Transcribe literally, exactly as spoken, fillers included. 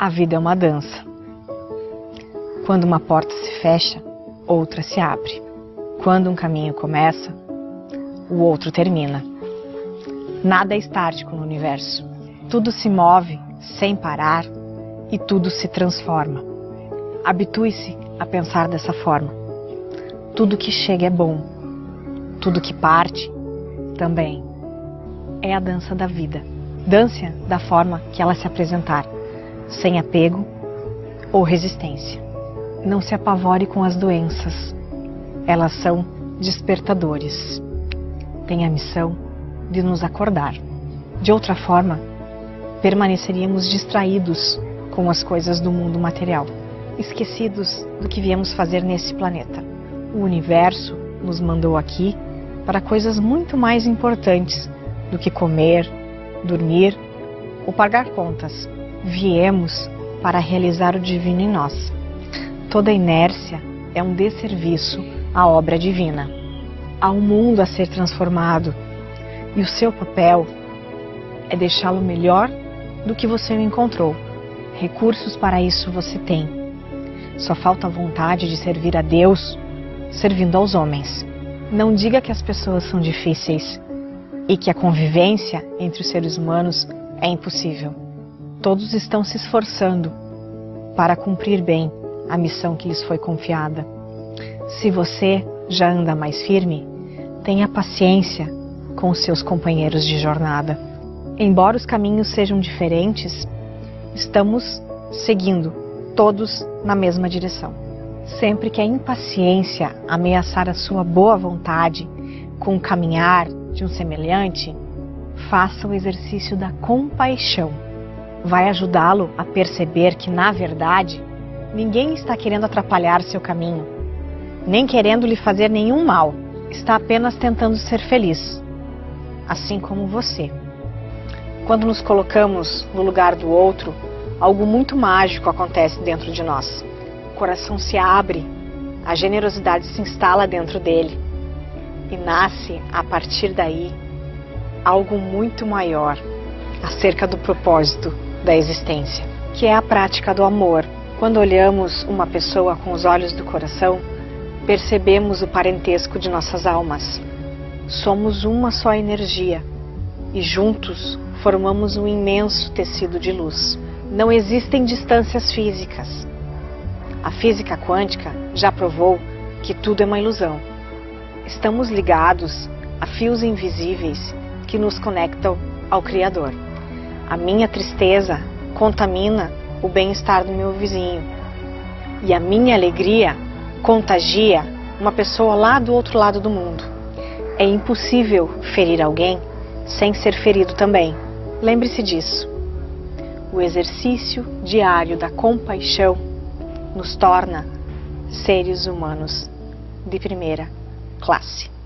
A vida é uma dança. Quando uma porta se fecha, outra se abre. Quando um caminho começa, o outro termina. Nada é estático no universo. Tudo se move sem parar e tudo se transforma. Habitue-se a pensar dessa forma. Tudo que chega é bom. Tudo que parte também. É a dança da vida. Dança da forma que ela se apresentar, sem apego ou resistência. Não se apavore com as doenças. Elas são despertadores. Tem a missão de nos acordar. De outra forma, permaneceríamos distraídos com as coisas do mundo material, esquecidos do que viemos fazer nesse planeta. O universo nos mandou aqui para coisas muito mais importantes do que comer, dormir ou pagar contas. Viemos para realizar o divino em nós. Toda inércia é um desserviço à obra divina. Há um mundo a ser transformado e o seu papel é deixá-lo melhor do que você o encontrou. Recursos para isso você tem. Só falta a vontade de servir a Deus, servindo aos homens. Não diga que as pessoas são difíceis e que a convivência entre os seres humanos é impossível. Todos estão se esforçando para cumprir bem a missão que lhes foi confiada. Se você já anda mais firme, tenha paciência com os seus companheiros de jornada. Embora os caminhos sejam diferentes, estamos seguindo todos na mesma direção. Sempre que a impaciência ameaçar a sua boa vontade com o caminhar de um semelhante, faça o exercício da compaixão. Vai ajudá-lo a perceber que, na verdade, ninguém está querendo atrapalhar seu caminho, nem querendo lhe fazer nenhum mal. Está apenas tentando ser feliz, assim como você. Quando nos colocamos no lugar do outro, algo muito mágico acontece dentro de nós. O coração se abre, a generosidade se instala dentro dele e nasce, a partir daí, algo muito maior acerca do propósito da existência, que é a prática do amor. Quando olhamos uma pessoa com os olhos do coração, percebemos o parentesco de nossas almas. Somos uma só energia e juntos formamos um imenso tecido de luz. Não existem distâncias físicas. A física quântica já provou que tudo é uma ilusão. Estamos ligados a fios invisíveis que nos conectam ao Criador. A minha tristeza contamina o bem-estar do meu vizinho e a minha alegria contagia uma pessoa lá do outro lado do mundo. É impossível ferir alguém sem ser ferido também. Lembre-se disso. O exercício diário da compaixão nos torna seres humanos de primeira classe.